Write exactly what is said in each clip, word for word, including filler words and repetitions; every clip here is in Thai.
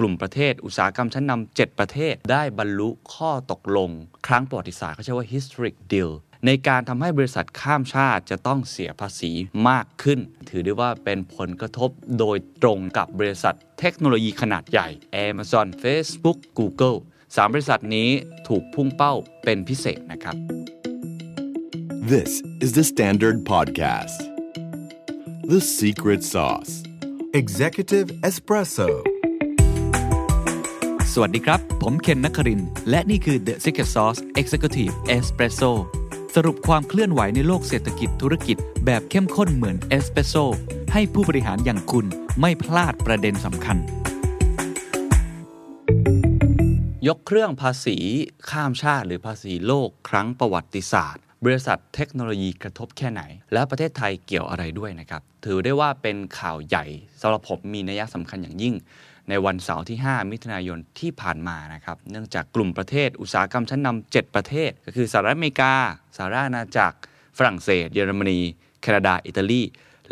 กลุ่มประเทศอุตสาหกรรมชั้นนำเจ็ดประเทศได้บรรลุข้อตกลงครั้งประวัติศาสตร์เขาใช้ว่า historic deal ในการทำให้บริษัทข้ามชาติจะต้องเสียภาษีมากขึ้นถือได้ว่าเป็นผลกระทบโดยตรงกับบริษัทเทคโนโลยีขนาดใหญ่ Amazon Facebook Google สามบริษัทนี้ถูกพุ่งเป้าเป็นพิเศษนะครับ This is the Standard Podcast The Secret Sauce Executive Espressoสวัสดีครับผมเคนนครินทร์และนี่คือ The Secret Sauce Executive Espresso สรุปความเคลื่อนไหวในโลกเศรษฐกิจธุรกิจแบบเข้มข้นเหมือนเอสเปรสโซ่ให้ผู้บริหารอย่างคุณไม่พลาดประเด็นสำคัญยกเครื่องภาษีข้ามชาติหรือภาษีโลกครั้งประวัติศาสตร์บริษัทเทคโนโลยีกระทบแค่ไหนและประเทศไทยเกี่ยวอะไรด้วยนะครับถือได้ว่าเป็นข่าวใหญ่สำหรับผมมีนัยสำคัญอย่างยิ่งในวันเสาร์ที่ห้ามิถุนายนที่ผ่านมานะครับเนื่องจากกลุ่มประเทศอุตสาหกรรมชั้นนำเจ็ดประเทศก็คือสหรัฐอเมริกาสหราชอาณาจักรฝรั่งเศสเยอรมนีแคนาดาอิตาลี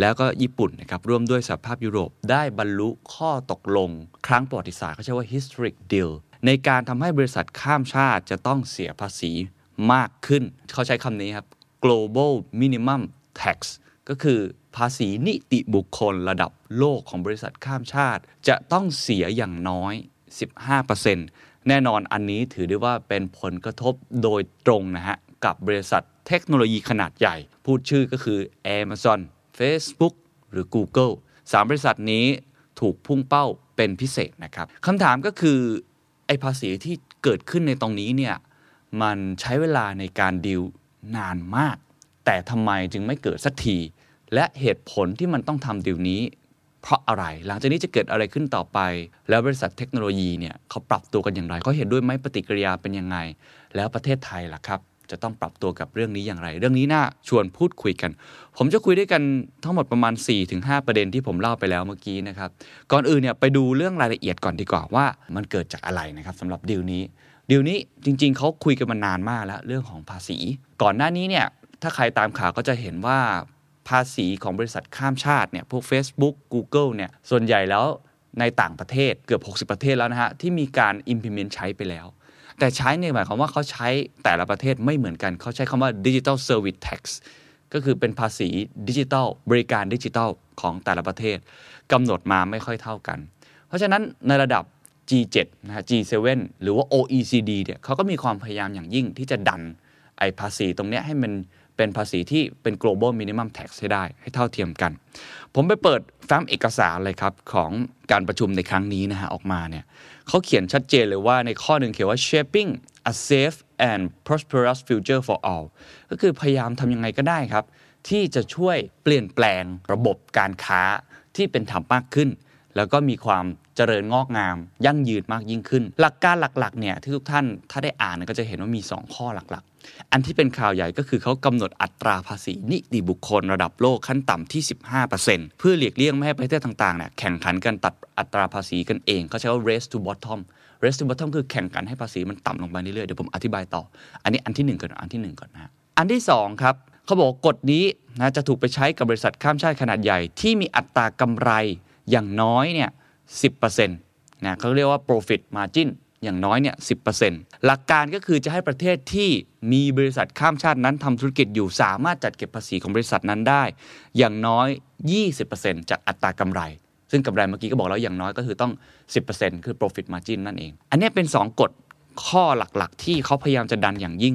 แล้วก็ญี่ปุ่นนะครับร่วมด้วยสหภาพยุโรปได้บรรลุข้อตกลงครั้งประวัติศาสตร์เขาใช้ว่า historic deal ในการทำให้บริษัทข้ามชาติจะต้องเสียภาษีมากขึ้นเขาใช้คำนี้ครับ global minimum tax ก็คือภาษีนิติบุคคลระดับโลกของบริษัทข้ามชาติจะต้องเสียอย่างน้อย สิบห้าเปอร์เซ็นต์ แน่นอนอันนี้ถือได้ว่าเป็นผลกระทบโดยตรงนะฮะกับบริษัทเทคโนโลยีขนาดใหญ่พูดชื่อก็คือ Amazon Facebook หรือ Google สามบริษัทนี้ถูกพุ่งเป้าเป็นพิเศษนะครับคำถามก็คือไอ้ภาษีที่เกิดขึ้นในตรงนี้เนี่ยมันใช้เวลาในการดีลนานมากแต่ทำไมจึงไม่เกิดสักทีและเหตุผลที่มันต้องทำดีลนี้เพราะอะไรหลังจากนี้จะเกิดอะไรขึ้นต่อไปแล้วบริษัทเทคโนโลยีเนี่ยเขาปรับตัวกันอย่างไรเขาเห็นด้วยไหมปฏิกิริยาเป็นยังไงแล้วประเทศไทยล่ะครับจะต้องปรับตัวกับเรื่องนี้อย่างไรเรื่องนี้น่าชวนพูดคุยกันผมจะคุยด้วยกันทั้งหมดประมาณ สี่ถึงห้า ประเด็นที่ผมเล่าไปแล้วเมื่อกี้นะครับก่อนอื่นเนี่ยไปดูเรื่องรายละเอียดก่อนดีกว่าว่ามันเกิดจากอะไรนะครับสำหรับดีลนี้ดีลนี้จริงๆเขาคุยกันมานานมากแล้วเรื่องของภาษีก่อนหน้านี้เนี่ยถ้าใครตามข่าวก็จะเห็นว่าภาษีของบริษัทข้ามชาติเนี่ยพวก Facebook Google เนี่ยส่วนใหญ่แล้วในต่างประเทศเกือบหกสิบประเทศแล้วนะฮะที่มีการ implement ใช้ไปแล้วแต่ใช้เนี่ยหมายความว่าเขาใช้แต่ละประเทศไม่เหมือนกันเขาใช้คำว่า Digital Service Tax ก็คือเป็นภาษีดิจิทัลบริการดิจิทัลของแต่ละประเทศกำหนดมาไม่ค่อยเท่ากันเพราะฉะนั้นในระดับ จี เจ็ด นะฮะ จี เซเว่น หรือว่า โอ อี ซี ดี เนี่ยเขาก็มีความพยายามอย่างยิ่งที่จะดันไอ้ภาษีตรงเนี้ยให้มันเป็นภาษีที่เป็น global minimum tax ให้ได้ให้เท่าเทียมกันผมไปเปิดแฟ้มเอกสารเลยครับของการประชุมในครั้งนี้นะฮะออกมาเนี่ยเขาเขียนชัดเจนเลยว่าในข้อหนึ่งเขียนว่า shaping a safe and prosperous future for all ก็คือพยายามทำยังไงก็ได้ครับที่จะช่วยเปลี่ยนแปลงระบบการค้าที่เป็นธรรมมากขึ้นแล้วก็มีความเจริญงอกงามยั่งยืนมากยิ่งขึ้นหลักการหลักๆเนี่ยที่ทุกท่านถ้าได้อ่านก็จะเห็นว่ามีสองข้อหลักๆอันที่เป็นข่าวใหญ่ก็คือเขากำหนดอัตราภาษีนิติบุคคลระดับโลกขั้นต่ำที่ สิบห้าเปอร์เซ็นต์ เพื่อหลีกเลี่ยงไม่ให้ประเทศต่างๆเนี่ยแข่งขันกันตัดอัตราภาษีกันเองเขาใช้ว่า race to bottom race to bottom คือแข่งกันให้ภาษีมันต่ำลงไปเรื่อยๆเดี๋ยวผมอธิบายต่ออันนี้อันที่หนึ่งก่อนอันที่หนึ่งก่อนนะอันที่สองครับเขาบอกกฎนี้นะจะถูกไปใช้กับบริษัทข้ามชาติขนาดใหญ่ที่มีอัตรากำไรอย่างน้อยเนี่ย สิบเปอร์เซ็นต์ นะเขาเรียกว่า profit margin อย่างน้อยเนี่ย สิบเปอร์เซ็นต์ หลักการก็คือจะให้ประเทศที่มีบริษัทข้ามชาตินั้นทำธุรกิจอยู่สามารถจัดเก็บภาษีของบริษัทนั้นได้อย่างน้อย ยี่สิบเปอร์เซ็นต์ จากอัตรากำไรซึ่งกำไรเมื่อกี้ก็บอกแล้วอย่างน้อยก็คือต้อง สิบเปอร์เซ็นต์ คือ profit margin นั่นเองอันนี้เป็นสองกฎข้อหลักๆที่เขาพยายามจะดันอย่างยิ่ง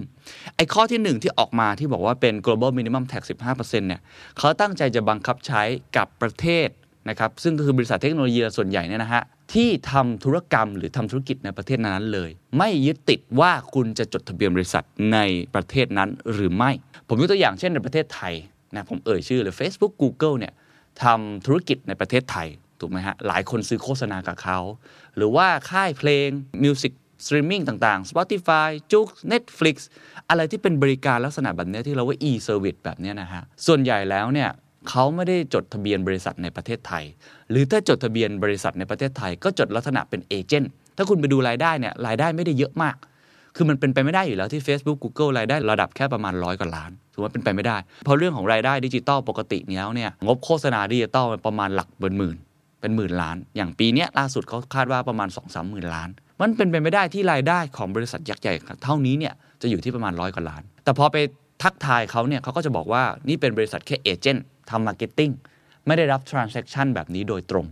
ไอ้ข้อที่หนึ่งที่ออกมาที่บอกว่าเป็น global minimum tax สิบห้าเปอร์เซ็นต์ เนี่ยเขาตั้งใจจะบังคับใช้กับประเทศนะครับซึ่งก็คือบริษัทเทคโนโลยีส่วนใหญ่เนี่ยนะฮะที่ทำธุรกรรมหรือทำธุรกิจในประเทศนั้นเลยไม่ยึดติดว่าคุณจะจดทะเบียนบริษัทในประเทศนั้นหรือไม่ผมยกตัวอย่างเช่นในประเทศไทยนะผมเอ่ยชื่อเลย Facebook Google เนี่ยทำธุรกิจในประเทศไทยถูกไหมฮะหลายคนซื้อโฆษณากับเขาหรือว่าค่ายเพลง Music Streaming ต่างๆ Spotify Joox Netflix อะไรที่เป็นบริการลักษณะแบบนี้ที่เราว่า e-service แบบนี้นะฮะส่วนใหญ่แล้วเนี่ยเขาไม่ได้จดทะเบียนบริษัทในประเทศไทยหรือถ้าจดทะเบียนบริษัทในประเทศไทยก็จดลักษณะเป็นเอเจนต์ถ้าคุณไปดูรายได้เนี่ยรายได้ไม่ได้เยอะมากคือมันเป็นไปไม่ได้อยู่แล้วที่ Facebook Google รายได้ระดับแค่ประมาณร้อยกว่าล้านถือว่าเป็นไปไม่ได้เพราะเรื่องของรายได้ดิจิตอลปกติแล้วเนี่ยงบโฆษณาดิจิตอลประมาณหลักหมื่นง เป็นหมื่นล้านอย่างปีนี้ล่าสุดเขาคาดว่าประมาณ สองถึงสามหมื่นล้านมันเป็นไปไม่ได้ที่รายได้ของบริษัทยักษ์ใหญ่เท่านี้เนี่ยจะอยู่ที่ประมาณร้อยกว่าล้านแต่พอไปทักทายเขาเนี่ยเขาก็จะบอกว่านี่เป็นบริษัทแค่เอเจนต์ทำมาร์เก็ตติ้งไม่ได้รับทรานแซคชั่นแบบนี้โดยตรง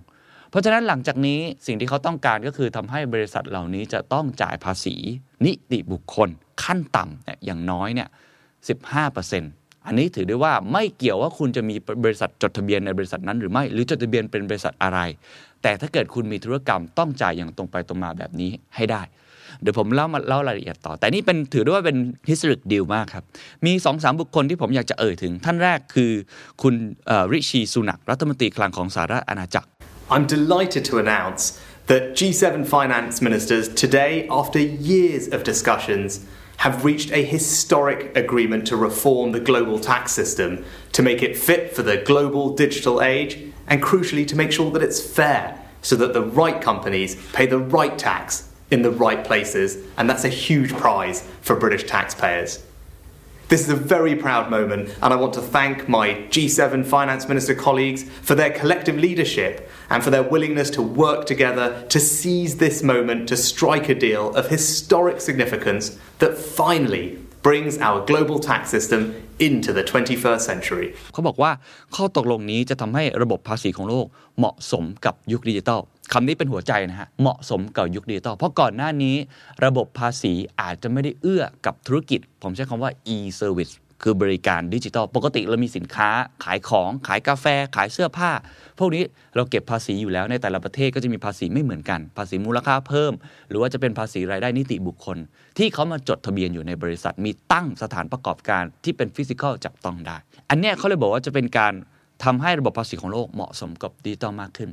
เพราะฉะนั้นหลังจากนี้สิ่งที่เขาต้องการก็คือทำให้บริษัทเหล่านี้จะต้องจ่ายภาษีนิติบุคคลขั้นต่ำเนี่ยอย่างน้อยเนี่ย สิบห้าเปอร์เซ็นต์ อันนี้ถือได้ว่าไม่เกี่ยวว่าคุณจะมีบริษัทจดทะเบียนในบริษัทนั้นหรือไม่หรือจดทะเบียนเป็นบริษัทอะไรแต่ถ้าเกิดคุณมีธุรกรรมต้องจ่ายอย่างตรงไปตรงมาแบบนี้ให้ได้เดี๋ยวผมเล่ามาเล่ารายละเอียดต่อแต่นี่เป็นถือได้ว่าเป็น historic deal มากครับมี สองถึงสาม บุคคลที่ผมอยากจะเอ่ยถึงท่านแรกคือคุณริชีซูนักรัฐมนตรีคลังของสหรัฐอาณาจักรI'm delighted to announce that G seven finance ministers today, after years of discussions, have reached a historic agreement to reform the global tax system to make it fit for the global digital age and crucially to make sure that it's fair so that the right companies pay the right tax in the right places, and that's a huge prize for British taxpayers. This is a very proud moment, and I want to thank my G seven finance minister colleagues for their collective leadership.and for their willingness to work together to seize this moment to strike a deal of historic significance that finally brings our global tax system into the 21st century เขาบอกว่าข้อตกลงนี้จะทำให้ระบบภาษีของโลกเหมาะสมกับยุคดิจิทัลคำนี้เป็นหัวใจนะฮะเหมาะสมกับยุคดิจิทัลเพราะก่อนหน้านี้ระบบภาษีอาจจะไม่ได้เอื้อกับธุรกิจผมใช้คำว่า e-serviceคือบริการดิจิทัลปกติเรามีสินค้าขายของขายกาแฟขายเสื้อผ้าพวกนี้เราเก็บภาษีอยู่แล้วในแต่ละประเทศก็จะมีภาษีไม่เหมือนกันภาษีมูลค่าเพิ่มหรือว่าจะเป็นภาษีรายได้นิติบุคคลที่เขามาจดทะเบียนอยู่ในบริษัทมีตั้งสถานประกอบการที่เป็นฟิสิกอลจับต้องได้อันเนี้ยเขาเลยบอกว่าจะเป็นการทำให้ระบบภาษีของโลกเหมาะสมกับดิจิทัลมากขึ้น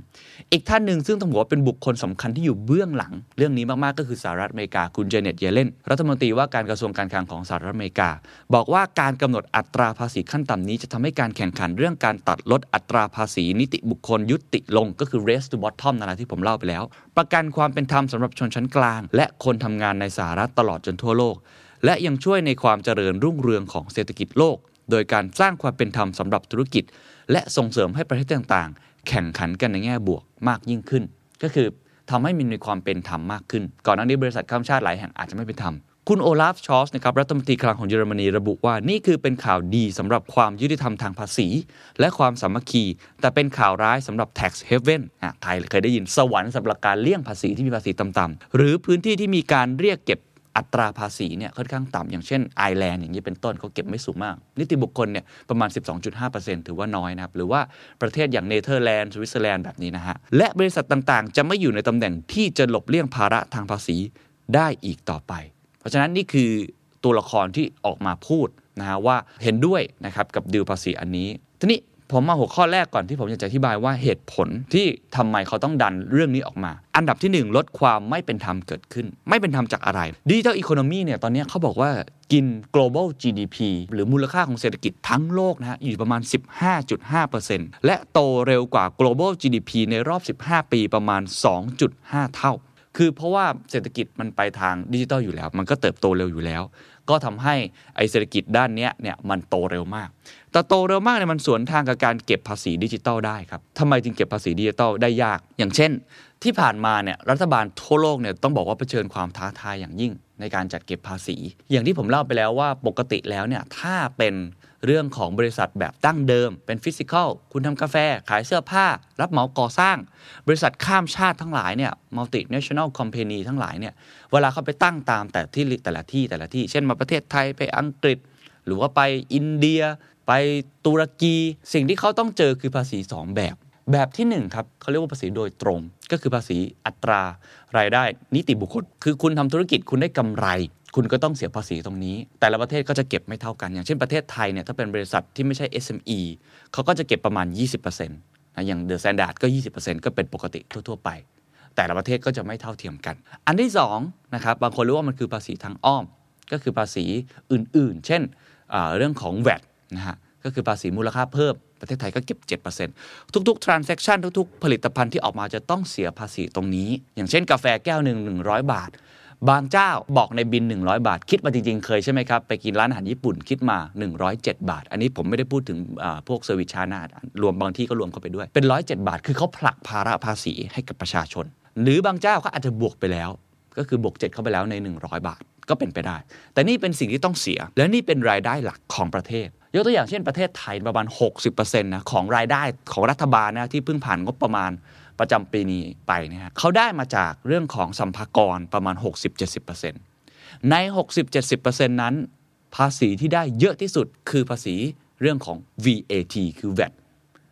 อีกท่านหนึ่งซึ่งต้องบอกว่าเป็นบุคคลสำคัญที่อยู่เบื้องหลังเรื่องนี้มากๆก็คือสหรัฐอเมริกาคุณเจเน็ตเยเลนรัฐมนตรีว่าการกระทรวงการคลังของสหรัฐอเมริกาบอกว่าการกำหนดอัตราภาษีขั้นต่ำนี้จะทำให้การแข่งขันเรื่องการตัดลดอัตราภาษีนิติบุคคลยุติลงก็คือ race to bottom นั่นแหละที่ผมเล่าไปแล้วประกันความเป็นธรรมสำหรับชนชั้นกลางและคนทำงานในสหรัฐตลอดจนทั่วโลกและยังช่วยในความเจริญรุ่งเรืองของเศรษฐกิจโลกโดยการสร้างความเป็นธรรมสำหรับธุรกิจและส่งเสริมให้ประเทศต่างๆแข่งขันกันในแง่บวกมากยิ่งขึ้นก็คือทำให้มีความเป็นธรรมมากขึ้นก่อนหน้านี้บริษัทข้ามชาติหลายแห่งอาจจะไม่เป็นธรรมคุณโอลาฟ ชอลส์นะครับรัฐมนตรีคลังของเยอรมนีระบุว่านี่คือเป็นข่าวดีสำหรับความยุติธรรมทางภาษีและความสามัคคีแต่เป็นข่าวร้ายสำหรับ tax haven อ่ะไทยเคยได้ยินสวรรค์สำหรับการเลี่ยงภาษีที่มีภาษีต่ำๆหรือพื้นที่ที่มีการเรียกเก็บอัตราภาษีเนี่ยค่อนข้างต่ำอย่างเช่นไอร์แลนด์อย่างนี้เป็นต้นเขาเก็บไม่สูงมากนิติบุคคลเนี่ยประมาณ สิบสองจุดห้าเปอร์เซ็นต์ ถือว่าน้อยนะครับหรือว่าประเทศอย่างเนเธอร์แลนด์สวิตเซอร์แลนด์แบบนี้นะฮะและบริษัทต่างๆจะไม่อยู่ในตำแหน่งที่จะหลบเลี่ยงภาระทางภาษีได้อีกต่อไปเพราะฉะนั้นนี่คือตัวละครที่ออกมาพูดนะฮะว่าเห็นด้วยนะครับกับดีลภาษีอันนี้ทีนี้ผมมาหัวข้อแรกก่อนที่ผมอยากจะอธิบายว่าเหตุผลที่ทำไมเขาต้องดันเรื่องนี้ออกมาอันดับที่หนึ่งลดความไม่เป็นธรรมเกิดขึ้นไม่เป็นธรรมจากอะไรดิจิทัลอีโคโนมีเนี่ยตอนนี้เขาบอกว่ากิน global จี ดี พี หรือมูลค่าของเศรษฐกิจทั้งโลกนะฮะอยู่ประมาณ สิบห้าจุดห้าเปอร์เซ็นต์ และโตเร็วกว่า global จี ดี พี ในรอบสิบห้าปีประมาณ สองจุดห้าเท่าคือเพราะว่าเศรษฐกิจมันไปทางดิจิทัลอยู่แล้วมันก็เติบโตเร็วอยู่แล้วก็ทำให้ไอเศรษฐกิจด้านนี้เนี่ยมันโตเร็วมากแต่โตเร็วมากเนี่ยมันสวนทางกับการเก็บภาษีดิจิทัลได้ครับทำไมจึงเก็บภาษีดิจิทัลได้ยากอย่างเช่นที่ผ่านมาเนี่ยรัฐบาลทั่วโลกเนี่ยต้องบอกว่าเผชิญความท้าทายอย่างยิ่งในการจัดเก็บภาษีอย่างที่ผมเล่าไปแล้วว่าปกติแล้วเนี่ยถ้าเป็นเรื่องของบริษัทแบบตั้งเดิมเป็นฟิสิคอลคุณทำกาแฟขายเสื้อผ้ารับเหมาก่อสร้างบริษัทข้ามชาติทั้งหลายเนี่ยมัลติเนชั่นแนลคอมพานีทั้งหลายเนี่ยเวลาเขาไปตั้งตามแต่ที่แต่ละที่แต่ละที่เช่นมาประเทศไทยไปอังกฤษหรือว่าไปอินเดียไปตุรกีสิ่งที่เขาต้องเจอคือภาษีสองแบบแบบที่หนึ่งครับเขาเรียกว่าภาษีโดยตรงก็คือภาษีอัตรารายได้นิติบุคคลคือคุณทำธุรกิจคุณได้กำไรคุณก็ต้องเสียภาษีตรงนี้แต่ละประเทศก็จะเก็บไม่เท่ากันอย่างเช่นประเทศไทยเนี่ยถ้าเป็นบริษัทที่ไม่ใช่ เอส เอ็ม อี เขาก็จะเก็บประมาณ ยี่สิบเปอร์เซ็นต์ นะอย่าง The Standard ก็ ยี่สิบเปอร์เซ็นต์ ก็เป็นปกติทั่วๆไปแต่ละประเทศก็จะไม่เท่าเทียมกันอันที่สองนะครับบางคนรู้ว่ามันคือภาษีทางอ้อมก็คือภาษีอื่นๆเช่นเอ่อเรื่องของ แวต นะฮะก็คือภาษีมูลค่าเพิ่มประเทศไทยก็เก็บ เจ็ดเปอร์เซ็นต์ ทุกๆ transaction ทุกๆผลิตภัณฑ์ที่ออกมาจะต้องเสียภาษีตรงนี้อย่างเช่นกาแฟแก้วนึงหนึ่งร้อยบาท บางเจ้าบอกในบินหนึ่งร้อยบาทคิดมาจริงๆเคยใช่ไหมครับไปกินร้านอาหารญี่ปุ่นคิดมาหนึ่งร้อยเจ็ดบาทอันนี้ผมไม่ได้พูดถึงพวกเซอร์วิสชาน่ารวมบางที่ก็รวมเข้าไปด้วยเป็นหนึ่งร้อยเจ็ดบาทคือเขาผลักภาระภาษีให้กับประชาชนหรือบางเจ้าก็อาจจะบวกไปแล้วก็คือบวกเจ็ดเข้าไปแล้วในหนึ่งร้อยบาทก็เป็นไปได้แต่นี่เป็นสิ่งที่ต้องเสียและนี่เป็นรายได้หลักของประเทศยกตัวอย่างเช่นประเทศไทยประมาณ หกสิบเปอร์เซ็นต์ นะของรายได้ของรัฐบาลนะที่เพิ่งผ่านงบประมาณประจำปีนี้ไปนะฮะเขาได้มาจากเรื่องของสัมภากรประมาณ หกสิบถึงเจ็ดสิบเปอร์เซ็นต์ ใน หกสิบถึงเจ็ดสิบเปอร์เซ็นต์ นั้นภาษีที่ได้เยอะที่สุดคือภาษีเรื่องของ วี เอ ที คือ แวต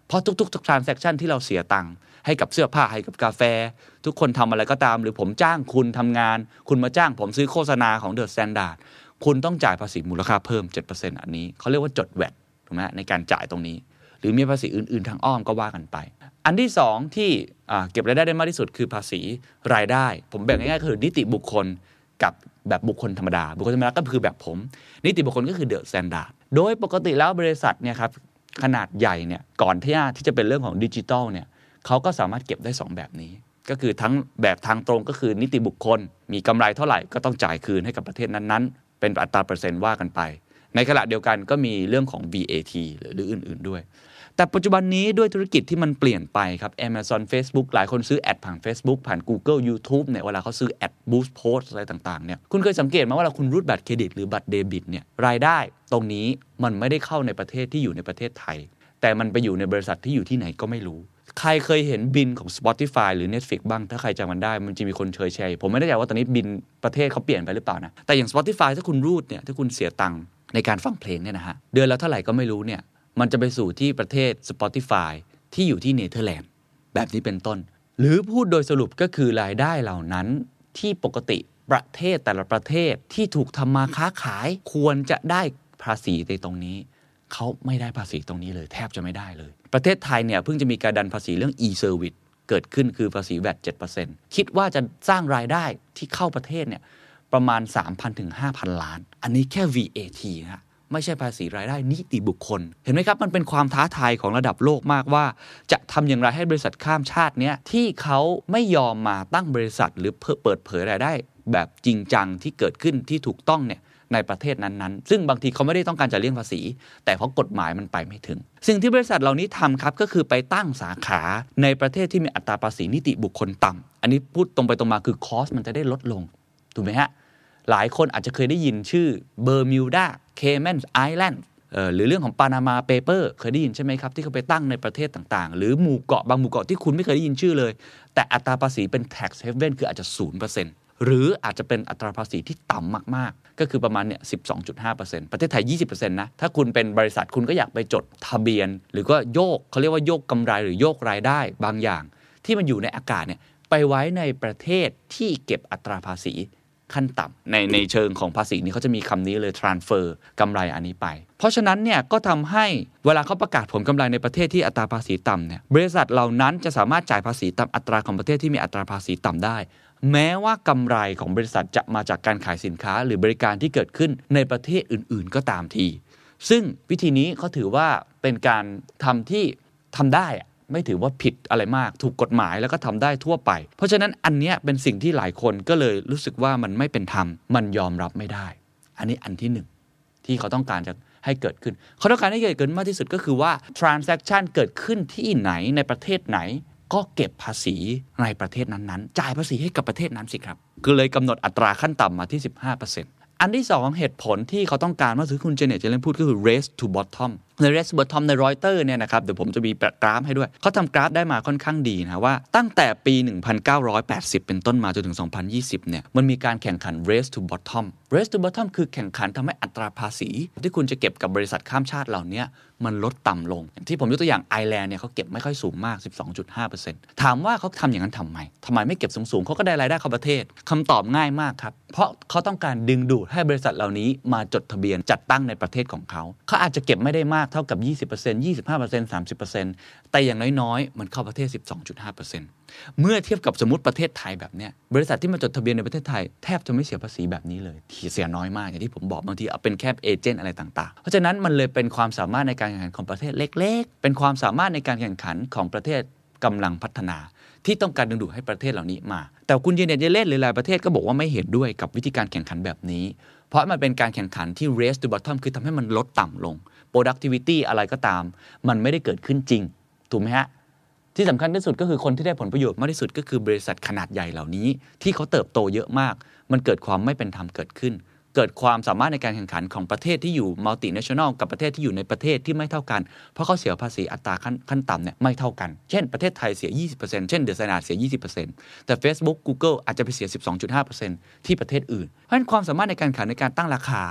เพราะทุกๆ transaction ที่เราเสียตังค์ให้กับเสื้อผ้าให้กับกาแฟทุกคนทำอะไรก็ตามหรือผมจ้างคุณทำงานคุณมาจ้างผมซื้อโฆษณาของ The Standard คุณต้องจ่ายภาษีมูลค่าเพิ่ม เจ็ดเปอร์เซ็นต์ อันนี้เขาเรียกว่าจด แวต ถูกไหมในการจ่ายตรงนี้หรือมีภาษีอื่นๆทางอ้อมก็ว่ากันไปอันที่สองที่เก็บรายได้ได้มากที่สุดคือภาษีรายได้ผมแบ่งง่ายๆคือนิติบุคคลกับแบบบุคคลธรรมดาบุคคลธรรมดาก็คือแบบผมนิติบุคคลก็คือ The Standard โดยปกติแล้วบริษัทเนี่ยครับขนาดใหญ่เนี่ยก่อนที่ที่จะเป็นเรื่องของดิจิทัลเนี่ยเขาก็สามารถเก็บได้สองแบบนี้ก็คือทั้งแบบทางตรงก็คือนิติบุคคลมีกำไรเท่าไหร่ก็ต้องจ่ายคืนให้กับประเทศนั้นๆเป็นอัตราเปอร์เซ็นต์ว่ากันไปในขณะเดียวกันก็มีเรื่องของ วี เอ ที หรืออื่นๆด้วยแต่ปัจจุบันนี้ด้วยธุรกิจที่มันเปลี่ยนไปครับ Amazon Facebook หลายคนซื้อแอดผ่าน Facebook ผ่าน Google YouTube เนี่ยเวลาเขาซื้อแอด Boost Post อะไรต่างๆเนี่ยคุณเคยสังเกตมั้ยว่าเวลาคุณรูดบัตรเครดิตหรือบัตรเดบิตเนี่ยรายได้ตรงนี้มันไม่ได้เข้าในประเทศที่อยู่ในประเทศไทยแต่มันไปอยู่ในบริษัทที่อยู่ที่ไหนก็ไม่รู้ใครเคยเห็นบินของ Spotify หรือ Netflix บ้างถ้าใครจำมันได้มันจะมีคนเชยแชร์ผมไม่แน่ใจว่าตอนนี้บินประเทศเขาเปลี่ยนไปหรือเปล่านะแต่อย่าง Spotify ถ้าคุณรูดเนี่ยถ้าคุณเสียตังค์ในการฟังเพลงเนี่ยนะฮะเดือนละเท่าไหร่ก็ไม่รู้เนี่ยมันจะไปสู่ที่ประเทศ Spotify ที่อยู่ที่เนเธอร์แลนด์แบบนี้เป็นต้นหรือพูดโดยสรุปก็คือรายได้เหล่านั้นที่ปกติประเทศแต่ละประเทศที่ถูกทำมาค้าขายควรจะได้ภาษีในตรงนี้เขาไม่ได้ภาษีตรงนี้เลยแทบจะไม่ได้เลยประเทศไทยเนี่ยเพิ่งจะมีการดันภาษีเรื่อง e-service เกิดขึ้นคือภาษี แวต เจ็ดเปอร์เซ็นต์ คิดว่าจะสร้างรายได้ที่เข้าประเทศเนี่ยประมาณ สามพันถึงห้าพันล้านอันนี้แค่ วี เอ ที นะไม่ใช่ภาษีรายได้นิติบุคคลเห็นไหมครับมันเป็นความท้าทายของระดับโลกมากว่าจะทำอย่างไรให้บริษัทข้ามชาติเนี้ยที่เขาไม่ยอมมาตั้งบริษัทหรือเปิดเผยรายได้แบบจริงจังที่เกิดขึ้นที่ถูกต้องเนี่ยในประเทศนั้นๆซึ่งบางทีเขาไม่ได้ต้องการจะเลี่ยงภาษีแต่เพราะกฎหมายมันไปไม่ถึงสิ่งที่บริษัทเหล่านี้ทำครับก็คือไปตั้งสาขาในประเทศที่มีอัตราภาษีนิติบุคคลต่ำอันนี้พูดตรงไปตรงมาคือคอสมันจะได้ลดลงถูกไหมฮะหลายคนอาจจะเคยได้ยินชื่อเบอร์มิวดาเคแมนไอแลนด์หรือเรื่องของปานามาเปเปอร์เคยได้ยินใช่ไหมครับที่เขาไปตั้งในประเทศต่างๆหรือหมู่เกาะบางหมู่เกาะที่คุณไม่เคยได้ยินชื่อเลยแต่อัตราภาษีเป็น tax haven คืออาจจะ ศูนย์เปอร์เซ็นต์หรืออาจจะเป็นอัตราภาษีที่ต่ำมากๆก็คือประมาณเนี่ย สิบสองจุดห้าเปอร์เซ็นต์ ประเทศไทย ยี่สิบเปอร์เซ็นต์ นะถ้าคุณเป็นบริษัทคุณก็อยากไปจดทะเบียนหรือก็โยกเขาเรียกว่าโยกกำไรหรือโยกรายได้บางอย่างที่มันอยู่ในอากาศเนี่ยไปไว้ในประเทศที่เก็บอัตราภาษีขั้นต่ำในในเชิงของภาษีนี่เขาจะมีคำนี้เลย transfer กำไรอันนี้ไปเพราะฉะนั้นเนี่ยก็ทำให้เวลาเขาประกาศผลกำไรในประเทศที่อัตราภาษีต่ำเนี่ยบริษัทเหล่านั้นจะสามารถจ่ายภาษีตามอัตราของประเทศที่มีอัตราภาษีต่ำได้แม้ว่ากำไรของบริษัทจะมาจากการขายสินค้าหรือบริการที่เกิดขึ้นในประเทศอื่นๆก็ตามทีซึ่งวิธีนี้เขาถือว่าเป็นการทำที่ทำได้ไม่ถือว่าผิดอะไรมากถูกกฎหมายแล้วก็ทำได้ทั่วไปเพราะฉะนั้นอันนี้เป็นสิ่งที่หลายคนก็เลยรู้สึกว่ามันไม่เป็นธรรมมันยอมรับไม่ได้อันนี้อันที่หนึ่งที่เขาต้องการจะให้เกิดขึ้นเขาต้องการให้เกิดขึ้นมากที่สุดก็คือว่า transaction เกิดขึ้นที่ไหนในประเทศไหนก็เก็บภาษีในประเทศนั้นๆจ่ายภาษีให้กับประเทศนั้นสิครับคือเลยกำหนดอัตราขั้นต่ำมาที่ สิบห้าเปอร์เซ็นต์ อันที่สองเหตุผลที่เขาต้องการว่าที่คุณเจเน็ตเจเลนพูดก็คือ race to bottom ใน race to bottom ใน Reuters เนี่ยนะครับเดี๋ยวผมจะมีกราฟให้ด้วยเขาทำกราฟได้มาค่อนข้างดีนะว่าตั้งแต่ปี หนึ่งพันเก้าร้อยแปดสิบ เป็นต้นมาจนถึง สองพันยี่สิบ เนี่ยมันมีการแข่งขัน race to bottom race to bottom คือแข่งขันทำให้อัตราภาษีที่คุณจะเก็บกับบริษัทข้ามชาติเหล่านี้มันลดต่ำลงที่ผมยกตัวอย่างไอร์แลนด์เนี่ยเขาเก็บไม่ค่อยสูงมาก สิบสองจุดห้าเปอร์เซ็นต์ ถามว่าเขาทำอย่างนั้นทำไมทำไมไม่เก็บสูงๆเขาก็ได้รายได้เข้าประเทศคำตอบง่ายมากครับเพราะเขาต้องการดึงดูดให้บริษัทเหล่านี้มาจดทะเบียนจัดตั้งในประเทศของเขาเขาอาจจะเก็บไม่ได้มากเท่ากับ ยี่สิบเปอร์เซ็นต์ ยี่สิบห้าเปอร์เซ็นต์ สามสิบเปอร์เซ็นต์ แต่อย่างน้อยๆมันเข้าประเทศ สิบสองจุดห้าเปอร์เซ็นต์ เมื่อเทียบกับสมมติประเทศไทยแบบเนี้ยบริษัทที่มาจดทะเบียนในประเทศไทยแทบจะไม่เสียภาษีแบบนี้เลยเสียน้อยมากอย่างที่ผมบอกบางทีเอาเป็นแค่เอเจนต์อะไรต่างๆเพราะฉะนั้นมันเลยเป็นความสามารถในการแข่งขันของประเทศเล็กๆเป็นความสามารถในการแข่งขันของประเทศกำลังพัฒนา ที่ต้องการดึงดูดให้ประเทศเหล่านี้มาแต่คุณเยเนตเยเลนหลายๆประเทศก็บอกว่าไม่เห็นด้วยกับวิธีการแข่งขันแบบนี้เพราะมันเป็นการแข่งขันที่ race to bottom คือทำให้มันลดต่ำลง productivity อะไรก็ตามมันไม่ได้เกิดขึ้นจริงถูกไหมฮะที่สำคัญที่สุดก็คือคนที่ได้ผลประโยชน์มากที่สุดก็คือบริษัทขนาดใหญ่เหล่านี้ที่เขาเติบโตเยอะมากมันเกิดความไม่เป็นธรรมเกิดขึ้นเกิดความสามารถในการแข่งขันของประเทศที่อยู่ multinational กับประเทศที่อยู่ในประเทศที่ไม่เท่ากันเพราะเขาเสียภาษีอัตราขั้นขั้นต่ำเนี่ยไม่เท่ากันเช่นประเทศไทยเสีย ยี่สิบเปอร์เซ็นต์ เช่นเดอะไซนาเสีย ยี่สิบเปอร์เซ็นต์ แต่ Facebook Google อาจจะไปเสีย สิบสองจุดห้าเปอร์เซ็นต์ ที่ประเทศอื่นเพราะฉะนั้นความสามารถในการแข่งขันในการตั้งราคา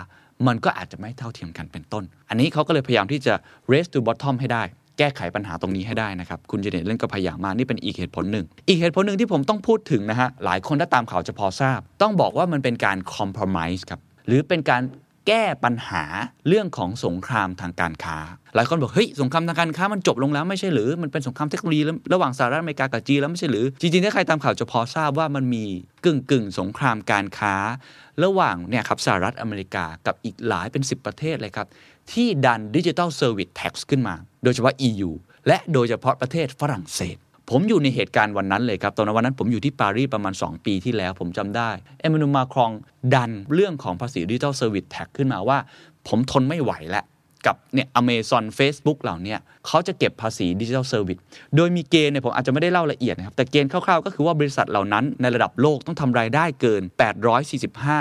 มันก็อาจจะไม่เท่าเทียมกันเป็นต้นอันนี้เขาก็เลยพยายามที่จะ race to bottom ให้ได้แก้ไขปัญหาตรงนี้ให้ได้นะครับคุณเจเนตเล่นก็พยายามมากนี่เป็นอีกเหตุผลหนึ่งอีกเหตุผลหนึ่งที่ผมต้องพูดถึงนะฮะหลายคนถ้าตามข่าวจะพอทราบต้องบอกว่ามันเป็นการคอมเพลมไมซ์ครับหรือเป็นการแก้ปัญหาเรื่องของสงครามทางการค้าหลายคนบอกเฮ้ยสงครามทางการค้ามันจบลงแล้วไม่ใช่หรือมันเป็นสงครามเทคโนโลยีระหว่างสหรัฐอเมริกากับจีนแล้วไม่ใช่หรือจริงๆถ้าใครตามข่าวจะพอทราบว่ามันมีกึ่งๆสงครามการค้าระหว่างเนี่ยครับสหรัฐอเมริกากับอีกหลายเป็นสิบประเทศเลยครับที่ดัน Digital Service Tax ขึ้นมาโดยเฉพาะ อี ยู และโดยเฉพาะประเทศฝรั่งเศสผมอยู่ในเหตุการณ์วันนั้นเลยครับตอนวันนั้นผมอยู่ที่ปารีสประมาณสองปีที่แล้วผมจำได้เอมานูเอล มาครองดันเรื่องของภาษี Digital Service Tax ขึ้นมาว่าผมทนไม่ไหวแล้วกับเนี่ย Amazon Facebook เหล่าเนี้ยเขาจะเก็บภาษี Digital Service โดยมีเกณฑ์เนี่ยผมอาจจะไม่ได้เล่าละเอียดนะครับแต่เกณฑ์คร่าวๆก็คือว่าบริษัทเหล่านั้นในระดับโลกต้องทำรายได้เกินแปดร้อยสี่สิบห้า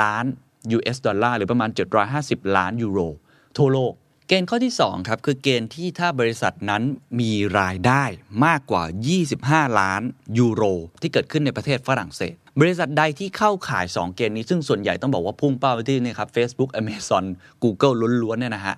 ล้าน ยู เอส ดอลลาร์หรือประมาณเจ็ดร้อยห้าสิบล้านยูโรทั่วโลกเกณฑ์ข้อที่สองครับคือเกณฑ์ที่ถ้าบริษัทนั้นมีรายได้มากกว่ายี่สิบห้าล้านยูโรที่เกิดขึ้นในประเทศฝรั่งเศสบริษัทใดที่เข้าข่ายสองเกณฑ์นี้ซึ่งส่วนใหญ่ต้องบอกว่าพุ่งเป้าไปที่นี่ครับ Facebook Amazon Google ล้วนๆเนี่ยนะฮะ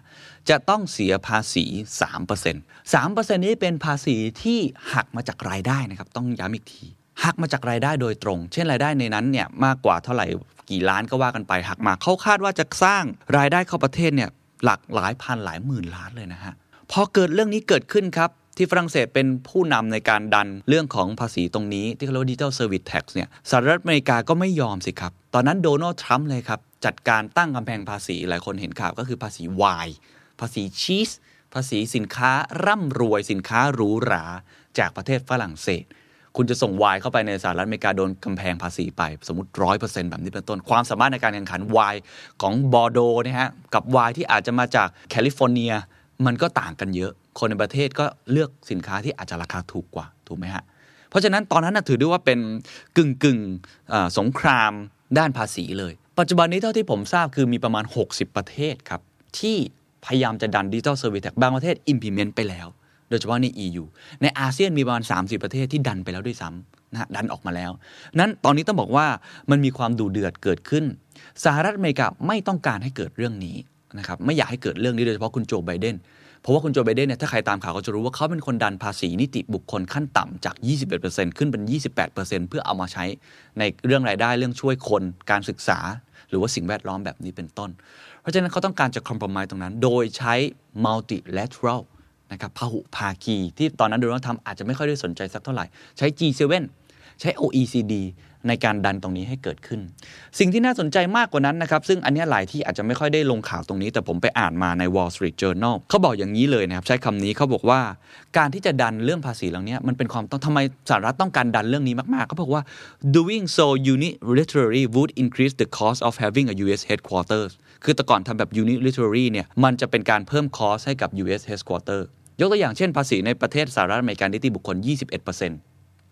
จะต้องเสียภาษี สามเปอร์เซ็นต์ สามเปอร์เซ็นต์ นี้เป็นภาษีที่หักมาจากรายได้นะครับต้องย้ำอีกทีหักมาจากรายได้โดยตรงเช่นรายได้ในนั้นเนี่ยมากกว่าเท่าไหร่กี่ล้านก็ว่ากันไปหักมาเขาคาดว่าจะสร้างรายได้เข้าประเทศเนี่ยหลักหลายพันหลายหมื่นล้านเลยนะฮะพอเกิดเรื่องนี้เกิดขึ้นครับที่ฝรั่งเศสเป็นผู้นำในการดันเรื่องของภาษีตรงนี้ที่เขาเรียกว่า Digital Service Tax เนี่ยสหรัฐอเมริกาก็ไม่ยอมสิครับตอนนั้นโดนัลด์ทรัมป์เลยครับจัดการตั้งกำแพงภาษีหลายคนเห็นข่าวก็คือภาษีไวน์ภาษีชีสภาษีสินค้าร่ำรวยสินค้าหรูหราจากประเทศฝรั่งเศสคุณจะส่งไวน์เข้าไปในสหรัฐอเมริกาโดนกำแพงภาษีไปสมมุติ ร้อยเปอร์เซ็นต์ แบบนี้เป็นต้นความสามารถในการแข่งขันไวน์ของบอร์โดนะฮะกับไวน์ที่อาจจะมาจากแคลิฟอร์เนียมันก็ต่างกันเยอะคนในประเทศก็เลือกสินค้าที่อาจจะราคาถูกกว่าถูกไหมฮะเพราะฉะนั้นตอนนั้นนะถือได้ว่าเป็นกึ่งกึ่งสงครามด้านภาษีเลยปัจจุบันนี้เท่าที่ผมทราบคือมีประมาณหกสิบประเทศครับที่พยายามจะดัน Digital Service Tax บางประเทศ implement ไปแล้วโดยเฉพาะใน อี ยู ในอาเซียนมีประมาณสามสิบประเทศที่ดันไปแล้วด้วยซ้ำนะดันออกมาแล้วนั้นตอนนี้ต้องบอกว่ามันมีความดุเดือดเกิดขึ้นสหรัฐอเมริกาไม่ต้องการให้เกิดเรื่องนี้นะครับไม่อยากให้เกิดเรื่องนี้โดยเฉพาะคุณโจไบเดนเพราะว่าคุณโจไบเดนเนี่ยถ้าใครตามข่าวก็จะรู้ว่าเขาเป็นคนดันภาษีนิติบุคคลขั้นต่ำจาก ยี่สิบเอ็ดเปอร์เซ็นต์ ขึ้นเป็น ยี่สิบแปดเปอร์เซ็นต์ เพื่อเอามาใช้ในเรื่องรายได้เรื่องช่วยคนการศึกษาหรือว่าสิ่งแวดล้อมแบบนี้เป็นต้นเพราะฉะนั้นเขาต้องการจะคอมโพรไมซ์ตรงนั้นโดยใช้ multilateralนะครับพหุภาคีที่ตอนนั้นโดนัลด์ทรัมป์อาจจะไม่ค่อยได้สนใจสักเท่าไหร่ใช้ จี เซเว่น ใช้ โอ อี ซี ดี ในการดันตรงนี้ให้เกิดขึ้นสิ่งที่น่าสนใจมากกว่านั้นนะครับซึ่งอันนี้หลายที่อาจจะไม่ค่อยได้ลงข่าวตรงนี้แต่ผมไปอ่านมาใน Wall Street Journal เขาบอกอย่างนี้เลยนะครับใช้คำนี้เขาบอกว่าการที่จะดันเรื่องภาษีเหล่านี้มันเป็นความต้องทำไมสหรัฐต้องการดันเรื่องนี้มากๆเขาบอกว่า doing so unilaterally would increase the cost of having a ยู เอส headquarters คือแต่ก่อนทำแบบ unilaterally เนี่ยมันจะเป็นการเพิ่ม cost ให้กับ ยู เอส headquartersยกตัวอย่างเช่นภาษีในประเทศสหรัฐอเมริกานิติบุคคล ยี่สิบเอ็ดเปอร์เซ็นต์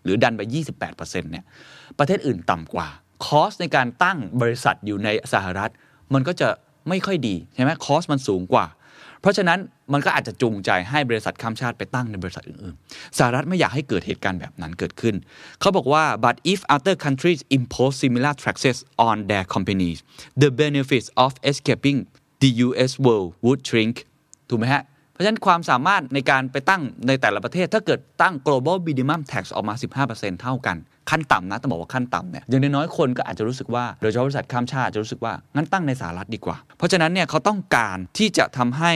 หรือดันไป ยี่สิบแปดเปอร์เซ็นต์ เนี่ยประเทศอื่นต่ำกว่าคอสในการตั้งบริษัทอยู่ในสหรัฐมันก็จะไม่ค่อยดีใช่ไหมคอสมันสูงกว่าเพราะฉะนั้นมันก็อาจจะจูงใจให้บริษัทข้ามชาติไปตั้งในบริษัทอื่นๆสหรัฐไม่อยากให้เกิดเหตุการณ์แบบนั้นเกิดขึ้นเขาบอกว่า but if other countries impose similar taxes on their companies the benefits of escaping the ยู เอส world would shrink ถูกไหมฮะเพราะฉะนั้นความสามารถในการไปตั้งในแต่ละประเทศถ้าเกิดตั้ง global minimum tax ออกมา สิบห้าเปอร์เซ็นต์ เท่ากันขั้นต่ำนะต้องบอกว่าขั้นต่ำเนี่ยอย่างน้อยๆคนก็อาจจะรู้สึกว่าโดยเฉพาะบริษัทข้ามชาติจะรู้สึกว่างั้นตั้งในสหรัฐดีกว่าเพราะฉะนั้นเนี่ยเขาต้องการที่จะทำให้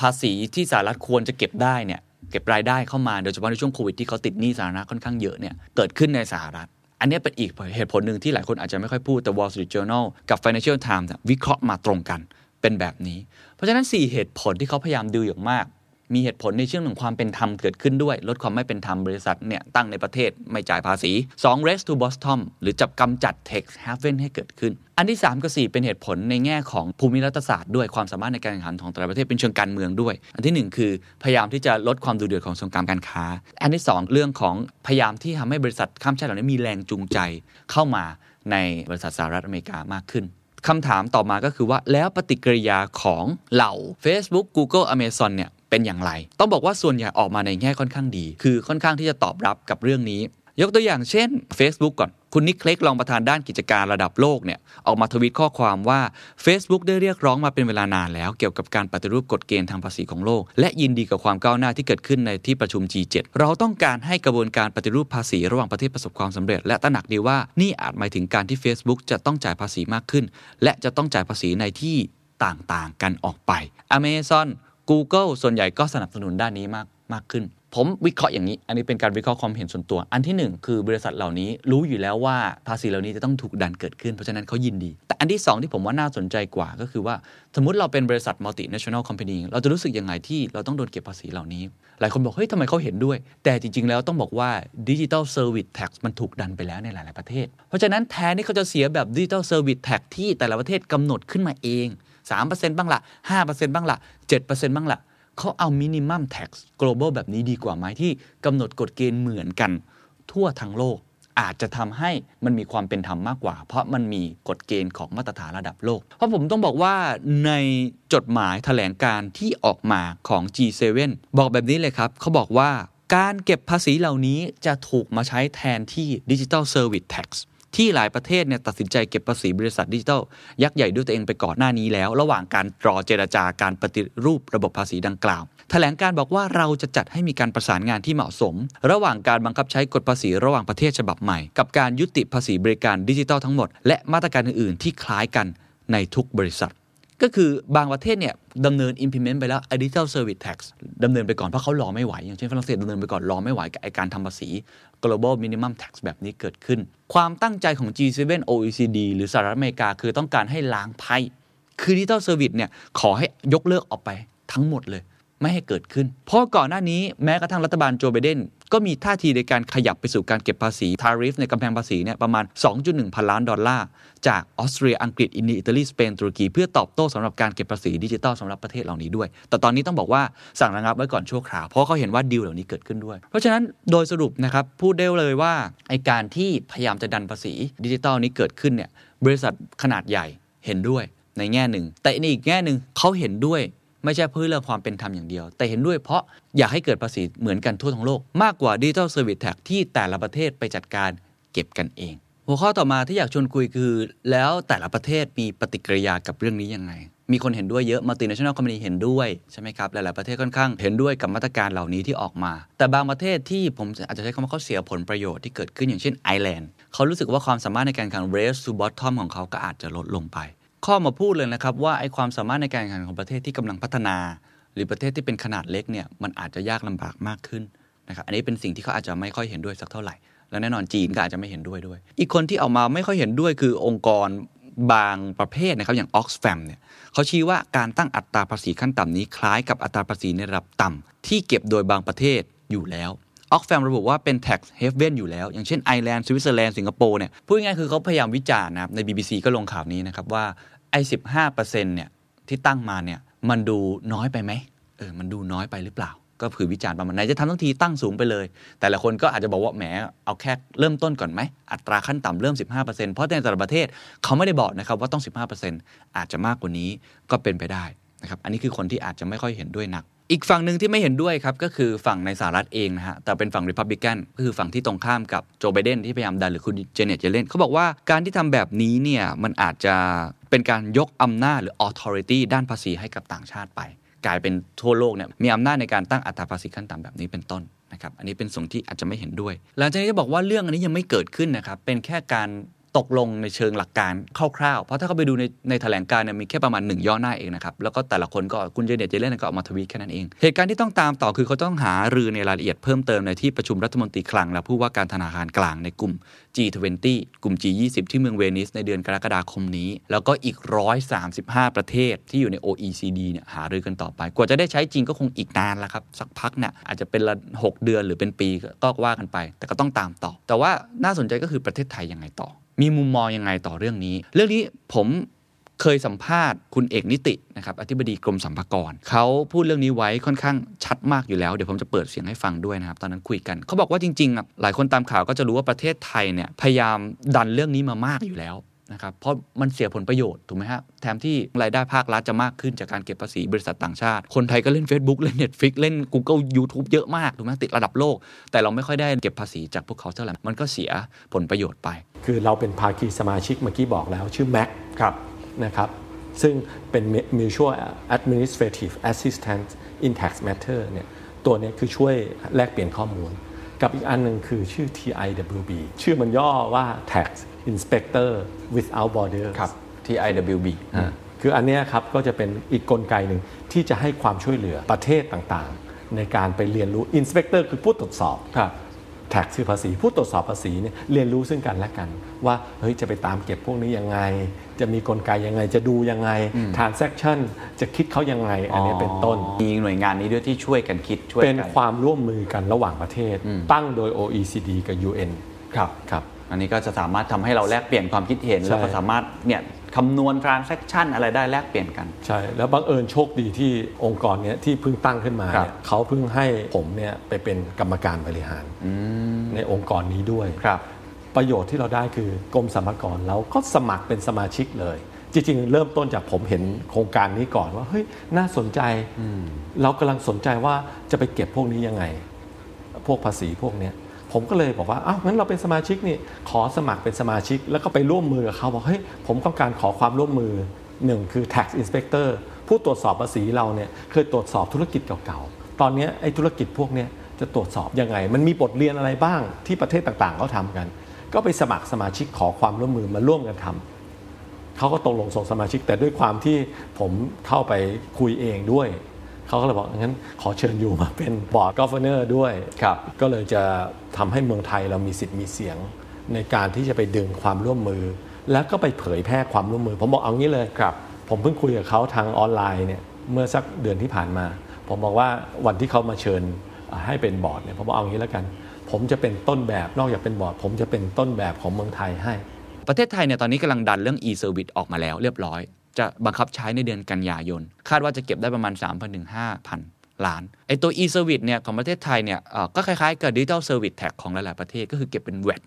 ภาษีที่สหรัฐควรจะเก็บได้เนี่ยเก็บรายได้เข้ามาโดยเฉพาะในช่วงโควิดที่เขาติดหนี้สาธารณะค่อนข้างเยอะเนี่ยเกิดขึ้นในสหรัฐอันนี้เป็นอีกเหตุผลนึงที่หลายคนอาจจะไม่ค่อยพูดแต่ Wall Street Journal กับ Financial Times วิเคราะห์มาตรงกันเป็นแบบนี้เพราะฉะนั้นสี่เหตุผลที่เขาพยายามดูอย่างมาก มีเหตุผลในเชิงของความเป็นธรรมเกิดขึ้นด้วยลดความไม่เป็นธรรมบริษัทเนี่ยตั้งในประเทศไม่จ่ายภาษีสอง race to bottom หรือจับกำจัด tax haven ให้เกิดขึ้นอันที่สามกับสี่เป็นเหตุผลในแง่ของภูมิรัฐศาสตร์ด้วยความสามารถในการแข่งขันของแต่ละประเทศเป็นเชิงการเมืองด้วยอันที่หนึ่งคือพยายามที่จะลดความดุเดือดของสงครามการค้าอันที่สองเรื่องของพยายามที่ทำให้บริษัทข้ามชาติเหล่านี้มีแรงจูงใจเข้ามาในบริษัทสหรัฐอเมริกามากขึ้นคำถามต่อมาก็คือว่าแล้วปฏิกิริยาของเหล่า Facebook Google Amazon เนี่ยเป็นอย่างไรต้องบอกว่าส่วนใหญ่ออกมาในแง่ค่อนข้างดีคือค่อนข้างที่จะตอบรับกับเรื่องนี้ยกตัวอย่างเช่น Facebook ก่อนคุณนิคเลกรองประธานด้านกิจการระดับโลกเนี่ยออกมาทวีตข้อความว่า Facebook ได้เรียกร้องมาเป็นเวลานานแล้วเกี่ยวกับการปฏิรูปกฎเกณฑ์ทางภาษีของโลกและยินดีกับความก้าวหน้าที่เกิดขึ้นในที่ประชุม จี เจ็ด เราต้องการให้กระบวนการปฏิรูปภาษีระหว่างประเทศประสบความสำเร็จและตระหนักดีว่านี่อาจหมายถึงการที่ Facebook จะต้องจ่ายภาษีมากขึ้นและจะต้องจ่ายภาษีในที่ต่างๆกันออกไป Amazon Google ส่วนใหญ่ก็สนับสนุนด้านนี้มากมากขึ้นผมวิเคราะห์อย่างนี้อันนี้เป็นการวิเคราะห์ความเห็นส่วนตัวอันที่หนึ่งคือบริษัทเหล่านี้รู้อยู่แล้วว่าภาษีเหล่านี้จะต้องถูกดันเกิดขึ้นเพราะฉะนั้นเขายินดีแต่อันที่สองที่ผมว่าน่าสนใจกว่าก็คือว่าสมมุติเราเป็นบริษัท multinational company เราจะรู้สึกยังไงที่เราต้องโดนเก็บภาษีเหล่านี้หลายคนบอกเฮ้ยทำไมเขาเห็นด้วยแต่จริงๆแล้วต้องบอกว่า digital service tax มันถูกดันไปแล้วในหลายๆประเทศเพราะฉะนั้นแทนที่เขาจะเสียแบบ digital service tax ที่แต่ละประเทศกำหนดขึ้นมาเอง สามเปอร์เซ็นต์ บ้างละ ห้าเปอร์เซ็นต์ บ้างละ เจ็ดเปอร์เซ็นต์ บ้างละเขาเอา minimum tax global แบบนี้ดีกว่าไหมที่กำหนดกฎเกณฑ์เหมือนกันทั่วทั้งโลกอาจจะทำให้มันมีความเป็นธรรมมากกว่าเพราะมันมีกฎเกณฑ์ของมาตรฐานระดับโลกเพราะผมต้องบอกว่าในจดหมายแถลงการณ์ที่ออกมาของ จี เซเว่น บอกแบบนี้เลยครับเขาบอกว่าการเก็บภาษีเหล่านี้จะถูกมาใช้แทนที่ digital service taxที่หลายประเทศเนี่ยตัดสินใจเก็บภาษีบริษัทดิจิทัลยักษ์ใหญ่ด้วยตัวเองไปก่อนหน้านี้แล้วระหว่างการรอเจรจาการปฏิรูประบบภาษีดังกล่าวแถลงการบอกว่าเราจะจัดให้มีการประสานงานที่เหมาะสมระหว่างการบังคับใช้กฎภาษีระหว่างประเทศฉบับใหม่กับการยุติภาษีบริการดิจิทัลทั้งหมดและมาตรการอื่นๆที่คล้ายกันในทุกบริษัทก็คือบางประเทศเนี่ยดำเนิน implement ไปแล้ว Digital Service Tax ดำเนินไปก่อนเพราะเขารอไม่ไหวอย่างเช่นฝรั่งเศสดำเนินไปก่อนรอไม่ไหวกับการทำภาษี Global Minimum Tax แบบนี้เกิดขึ้นความตั้งใจของ จี เซเว่น โอ อี ซี ดี หรือสหรัฐอเมริกาคือต้องการให้ล้างไพ่คือ Digital Service เนี่ยขอให้ยกเลิกออกไปทั้งหมดเลยไม่ให้เกิดขึ้นเพราะก่อนหน้านี้แม้กระทั่งรัฐบาลโจไบเดนก็มีท่าทีในการขยับไปสู่การเก็บภาษีทาริฟในกำแพงภาษีเนี่ยประมาณ สองจุดหนึ่งพันล้านดอลลาร์จากออสเตรียอังกฤษอินเดียอิตาลีสเปนตุรกีเพื่อตอบโต้สำหรับการเก็บภาษีดิจิทัลสำหรับประเทศเหล่านี้ด้วยแต่ตอนนี้ต้องบอกว่าสั่งระงับไว้ก่อนชั่วคราวเพราะเขาเห็นว่าดีลเหล่านี้เกิดขึ้นด้วยเพราะฉะนั้นโดยสรุปนะครับพูดได้เลยว่าไอ้การที่พยายามจะดันภาษีดิจิทัลนี้เกิดขึ้นเนี่ยบริษัทขนาดใหญ่เห็นด้วยในแง่นึงแต่ในอีกแง่นึงเขาเห็นด้วยไม่ใช่เพื่อเรื่องความเป็นธรรมอย่างเดียวแต่เห็นด้วยเพราะอยากให้เกิดภาษีเหมือนกันทั่วทั้งโลกมากกว่า Digital Service Tax ที่แต่ละประเทศไปจัดการเก็บกันเองหัวข้อต่อมาที่อยากชวนคุยคือแล้วแต่ละประเทศมีปฏิกิริยากับเรื่องนี้ยังไงมีคนเห็นด้วยเยอะ Multinational Company เห็นด้วยใช่ไหมครับหลายๆประเทศค่อนข้างเห็นด้วยกับมาตรการเหล่านี้ที่ออกมาแต่บางประเทศที่ผมอาจจะใช้คำว่าเขาเสียผลประโยชน์ที่เกิดขึ้นอย่างเช่นไอร์แลนด์เขารู้สึกว่าความสามารถในการแข่งขัน Race to Bottom ของเขาก็อาจจะลดลงไปข้อมาพูดเลยนะครับว่าไอ้ความสามารถในการแข่งขันของประเทศที่กำลังพัฒนาหรือประเทศที่เป็นขนาดเล็กเนี่ยมันอาจจะยากลำบากมากขึ้นนะครับอันนี้เป็นสิ่งที่เขาอาจจะไม่ค่อยเห็นด้วยสักเท่าไหร่และแน่นอนจีนก็อาจจะไม่เห็นด้วยด้วยอีกคนที่ออกมาไม่ค่อยเห็นด้วยคือองค์กรบางประเภทนะครับอย่าง Oxfam เนี่ยเขาชี้ว่าการตั้งอัตราภาษีขั้นต่ำนี้คล้ายกับอัตราภาษีในระดับต่ำที่เก็บโดยบางประเทศอยู่แล้วOxfam ระบุว่าเป็น tax haven อยู่แล้วอย่างเช่นไอร์แลนด์สวิตเซอร์แลนด์สิงคโปร์เนี่ยพูดง่ายๆคือเขาพยายามวิจารณ์นะครับใน บี บี ซี ก็ลงข่าวนี้นะครับว่าไอ้ สิบห้าเปอร์เซ็นต์ เนี่ยที่ตั้งมาเนี่ยมันดูน้อยไปไหมเออมันดูน้อยไปหรือเปล่าก็คือวิจารณ์ประมาณไหนจะทำทั้งทีตั้งสูงไปเลยแต่ละคนก็อาจจะบอกว่าแหมเอาแค่เริ่มต้นก่อนไหมอัตราขั้นต่ำเริ่ม สิบห้าเปอร์เซ็นต์ เพราะในแต่ละประเทศเขาไม่ได้บอกนะครับว่าต้อง สิบห้าเปอร์เซ็นต์ อาจจะมากกว่านี้ก็เป็นไปได้นะครับอันนี้คือคนที่อาจจะไม่ค่อยเห็นด้วยนักอีกฝั่งหนึ่งที่ไม่เห็นด้วยครับก็คือฝั่งในสหรัฐเองนะฮะแต่เป็นฝั่ง Republican ก็คือฝั่งที่ตรงข้ามกับโจไบเดนที่พยายามดันหรือคุณเจเน็ตเยเลนเขาบอกว่าการที่ทำแบบนี้เนี่ยมันอาจจะเป็นการยกอำนาจหรือ authority ด้านภาษีให้กับต่างชาติไปกลายเป็นทั่วโลกเนี่ยมีอำนาจในการตั้งอัตราภาษีขั้นต่ำแบบนี้เป็นต้นนะครับอันนี้เป็นส่วนที่อาจจะไม่เห็นด้วยหลังจากนี้จะบอกว่าเรื่องอันนี้ยังไม่เกิดขึ้นนะครับเป็นแค่การ ตกลงในเชิงหลักการคร่าวๆเพราะถ้าเขาไปดูในในแถลงการเนี่ยมีแค่ประมาณหนึ่งย่อหน้าเองนะครับแล้วก็แต่ละคนก็คุณเจเนตเจเลนก็ออกมาทวีตแค่นั้นเองเหตุการณ์ที่ต้องตามต่อคือเขาต้องหารือในรายละเอียดเพิ่มเติมในที่ประชุมรัฐมนตรีคลังและผู้ว่าการธนาคารกลางในกลุ่ม จี ทเวนตี้ กลุ่ม จี ยี่สิบ ที่เมืองเวนิสในเดือนกรกฎาคมนี้แล้วก็อีกหนึ่งร้อยสามสิบห้าประเทศที่อยู่ใน โอ อี ซี ดี เนี่ยหารือกันต่อไปกว่าจะได้ใช้จริงก็คงอีกนานละครับสักพักเนี่ยอาจจะเป็นหกเดือนหรือเป็นปีก็ว่ากันไปแต่ก็ต้องตามต่อแต่ว่าน่าสนใจก็คือประเทศไทยยังไงต่อมีมุมมองยังไงต่อเรื่องนี้เรื่องนี้ผมเคยสัมภาษณ์คุณเอกนิตินะครับอธิบดีกรมสรรพากรเขาพูดเรื่องนี้ไว้ค่อนข้างชัดมากอยู่แล้วเดี๋ยวผมจะเปิดเสียงให้ฟังด้วยนะครับตอนนั้นคุยกันเขาบอกว่าจริงๆหลายคนตามข่าวก็จะรู้ว่าประเทศไทยเนี่ยพยายามดันเรื่องนี้มามากอยู่แล้วนะครับเพราะมันเสียผลประโยชน์ถูกไหมฮะแถมที่รายได้ภาครัฐจะมากขึ้นจากการเก็บภาษีบริษัทต่างชาติคนไทยก็เล่น Facebook เล่น Netflix เล่น Google YouTube เยอะมากถูกไหมติดระดับโลกแต่เราไม่ค่อยได้เก็บภาษีจากพวกเขาเท่าไหร่มันก็เสียผลประโยชน์ไปคือเราเป็นภาคีสมาชิกเมื่อกี้บอกแล้วชื่อ แม็ก ครับนะครับซึ่งเป็น Mutual Administrative Assistance in Tax Matter เนี่ยตัวนี้คือช่วยแลกเปลี่ยนข้อมูลกับอีกอันนึงคือชื่อ ที ไอ ดับเบิลยู บี ชื่อมันย่อว่า Tax Inspector Without Borders ครับ ที ไอ ดับเบิลยู บี คืออันนี้ครับก็จะเป็นอีกกลไกหนึ่งที่จะให้ความช่วยเหลือประเทศต่างๆในการไปเรียนรู้ Inspector คือผู้ตรวจสอบครับ Tax คือภาษีผู้ตรวจสอบภาษีเนี่ยเรียนรู้ซึ่งกันและกันว่าเฮ้ยจะไปตามเก็บพวกนี้ยังไงจะมีกลไกยังไงจะดูยังไง transaction จะคิดเขายังไง อ, อันนี้เป็นต้นมีหน่วยงานนี้ด้วยที่ช่วยกันคิดช่วยกันเป็นความร่วมมือกันระหว่างประเทศตั้งโดย โอ อี ซี ดี กับ ยู เอ็น ครับครับอันนี้ก็จะสามารถทำให้เราแลกเปลี่ยนความคิดเห็นแล้วก็สามารถเนี่ยคำนวณ transaction อะไรได้แลกเปลี่ยนกันใช่แล้วบังเอิญโชคดีที่องค์กรเนี้ยที่เพิ่งตั้งขึ้นมาเนี่ยเขาเพิ่งให้ผมเนี่ยไปเป็นกรรมการบริหารในองค์กรนี้ด้วยครับประโยชน์ที่เราได้คือกรมสรรพากรเราก็สมัครเป็นสมาชิกเลยจริงๆเริ่มต้นจากผมเห็นโครงการนี้ก่อนว่าเฮ้ยน่าสนใจเรากำลังสนใจว่าจะไปเก็บพวกนี้ยังไงพวกภาษีพวกเนี้ยผมก็เลยบอกว่าอ้าวงั้นเราเป็นสมาชิกนี่ขอสมัครเป็นสมาชิกแล้วก็ไปร่วมมือกับเขาบอกเฮ้ยผมต้องการขอความร่วมมือหนึ่งคือ tax inspector ผู้ตรวจสอบภาษีเราเนี่ยเคยตรวจสอบธุรกิจเก่าๆตอนนี้ไอ้ธุรกิจพวกเนี้ยจะตรวจสอบยังไงมันมีบทเรียนอะไรบ้างที่ประเทศต่างๆเขาทำกันก็ไปสมัครสมาชิกขอความร่วมมือมาร่วมกันทำเขาก็ตกลงส่งสมาชิกแต่ด้วยความที่ผมเข้าไปคุยเองด้วยเขาก็เลยบอกงั้นขอเชิญอยู่มาเป็นบอร์ดกอฟเวอเนอร์ด้วยครับก็เลยจะทำให้เมืองไทยเรามีสิทธิ์มีเสียงในการที่จะไปดึงความร่วมมือแล้วก็ไปเผยแพร่ความร่วมมือผมบอกเอางี้เลยครับผมเพิ่งคุยกับเขาทางออนไลน์เนี่ยเมื่อสักเดือนที่ผ่านมาผมบอกว่าวันที่เขามาเชิญให้เป็นบอร์ดเนี่ยผมบอกเอางี้แล้วกันผมจะเป็นต้นแบบนอกจากเป็นบอร์ดผมจะเป็นต้นแบบของเมืองไทยให้ประเทศไทยเนี่ยตอนนี้กำลังดันเรื่อง e-service ออกมาแล้วเรียบร้อยจะบังคับใช้ในเดือนกันยายนคาดว่าจะเก็บได้ประมาณ สามพันถึงห้าพัน ล้านไอ้ตัว e-service เนี่ยของประเทศไทยเนี่ยก็คล้ายๆกับ Digital Service Tax ของหลายๆประเทศก็คือเก็บเป็น แวต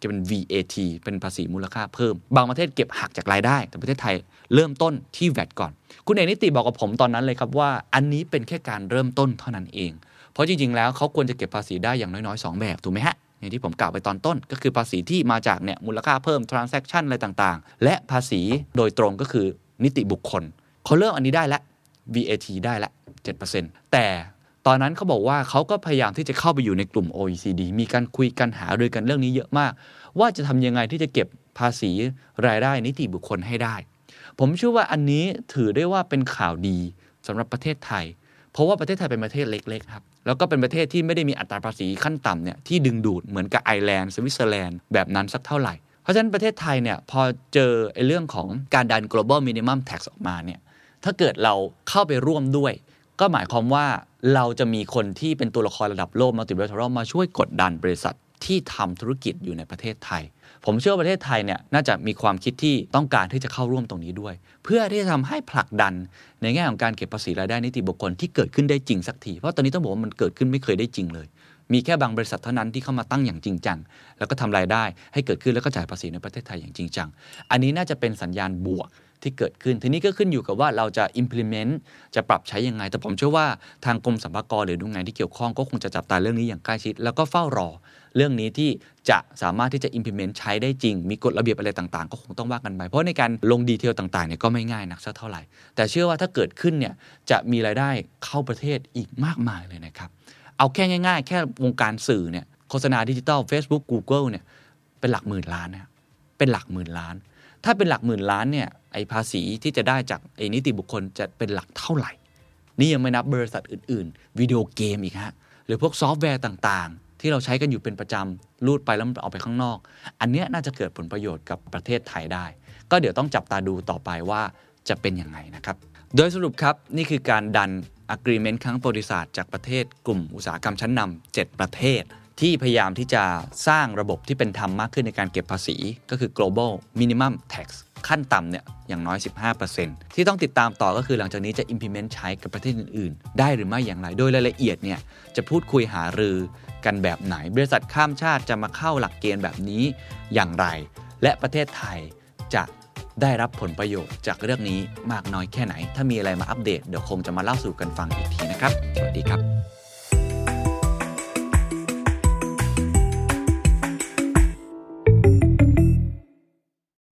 จะเป็น วี เอ ที เป็นภาษีมูลค่าเพิ่มบางประเทศเก็บหักจากรายได้แต่ประเทศไทยเริ่มต้นที่ แวต ก่อนคุณเอกนิติบอกกับผมตอนนั้นเลยครับว่าอันนี้เป็นแค่การเริ่มต้นเท่านั้นเองเพราะจริงๆแล้วเขาควรจะเก็บภาษีได้อย่างน้อยๆสองแบบถูกไหมฮะอย่างที่ผมกล่าวไปตอนต้นก็คือภาษีที่มาจากเนี่ยมูลค่าเพิ่ม transaction อะไรต่างๆและภาษีโดยตรงก็คือนิติบุคคลเขาเริ่มอันนี้ได้แล้ว วี เอ ที ได้แล้ว เจ็ดเปอร์เซ็นต์ แต่ตอนนั้นเขาบอกว่าเขาก็พยายามที่จะเข้าไปอยู่ในกลุ่ม โอ อี ซี ดี มีการคุยกันหารือกันเรื่องนี้เยอะมากว่าจะทำยังไงที่จะเก็บภาษีรายได้นิติบุคคลให้ได้ผมเชื่อว่าอันนี้ถือได้ว่าเป็นข่าวดีสำหรับประเทศไทยเพราะว่าประเทศไทยเป็นประเทศเล็กๆครับแล้วก็เป็นประเทศที่ไม่ได้มีอัตราภาษีขั้นต่ำเนี่ยที่ดึงดูดเหมือนกับไอร์แลนด์สวิตเซอร์แลนด์แบบนั้นสักเท่าไหร่เพราะฉะนั้นประเทศไทยเนี่ยพอเจอไอ้เรื่องของการดัน global minimum tax ออกมาเนี่ยถ้าเกิดเราเข้าไปร่วมด้วยก็หมายความว่าเราจะมีคนที่เป็นตัวละครระดับโลก multilateral มาช่วยกดดันบริษัทที่ทำธุรกิจอยู่ในประเทศไทยผมเชื่อประเทศไทยเนี่ยน่าจะมีความคิดที่ต้องการที่จะเข้าร่วมตรงนี้ด้วยเพื่อที่จะทำให้ผลักดันในแง่ของการเก็บภาษีรายได้นิติบุคคลที่เกิดขึ้นได้จริงสักทีเพราะตอนนี้ต้องบอกว่ามันเกิดขึ้นไม่เคยได้จริงเลยมีแค่บางบริษัทเท่านั้นที่เข้ามาตั้งอย่างจริงจังแล้วก็ทำรายได้ให้เกิดขึ้นแล้วก็จ่ายภาษีในประเทศไทยอย่างจริงจังอันนี้น่าจะเป็นสัญญาณบวกที่เกิดขึ้นทีนี้ก็ขึ้นอยู่กับว่าเราจะ implement จะปรับใช้ยังไงแต่ผมเชื่อว่าทางกรมสรรพากรหรือหน่วยงานที่เกี่ยวข้องก็คงจะจับตาเรื่องนี้อย่างใกล้ชิดแล้วก็เฝ้ารอเรื่องนี้ที่จะสามารถที่จะ implement ใช้ได้จริงมีกฎระเบียบอะไรต่างๆก็คงต้องว่ากันไปเพราะในการลงดีเทลต่างๆเนี่ยก็ไม่ง่ายนักสักเท่าไหร่แต่เชื่อว่าถ้าเกิดขึ้นเนี่ยจะมีรายได้เข้าประเทศอีกมากมายเลยนะครับเอาแค่ง่ายๆแค่วงการสื่อเนี่ยโฆษณาดิจิตอล Facebook Google เนี่ยเป็นหลักหมื่นล้านนะ เป็นหลักหมื่นล้านถ้าเป็นหลักหมื่นล้านเนี่ยไอ้ภาษีที่จะได้จากไอ้นิติบุคคลจะเป็นหลักเท่าไหร่นี่ยังไม่นับบริษัทอื่นๆวิดีโอเกมอีกฮะหรือพวกซอฟต์แวร์ต่างๆที่เราใช้กันอยู่เป็นประจำลูดไปแล้วมันออกไปข้างนอกอันเนี้ยน่าจะเกิดผลประโยชน์กับประเทศไทยได้ก็เดี๋ยวต้องจับตาดูต่อไปว่าจะเป็นยังไงนะครับโดยสรุปครับนี่คือการดัน agreement ครั้งประวัติศาสตร์จากประเทศกลุ่มอุตสาหกรรมชั้นนำเจ็ดประเทศที่พยายามที่จะสร้างระบบที่เป็นธรรมมากขึ้นในการเก็บภาษีก็คือ global minimum tax ขั้นต่ำเนี่ยอย่างน้อย สิบห้าเปอร์เซ็นต์ ที่ต้องติดตามต่อก็คือหลังจากนี้จะ implement ใช้กับประเทศอื่นๆได้หรือไม่อย่างไรโดยรายละเอียดเนี่ยจะพูดคุยหารือกันแบบไหนบริษัทข้ามชาติจะมาเข้าหลักเกณฑ์แบบนี้อย่างไรและประเทศไทยจะได้รับผลประโยชน์จากเรื่องนี้มากน้อยแค่ไหนถ้ามีอะไรมาอัปเดตเดี๋ยวคงจะมาเล่าสู่กันฟังอีกทีนะครับสวัสดีครับ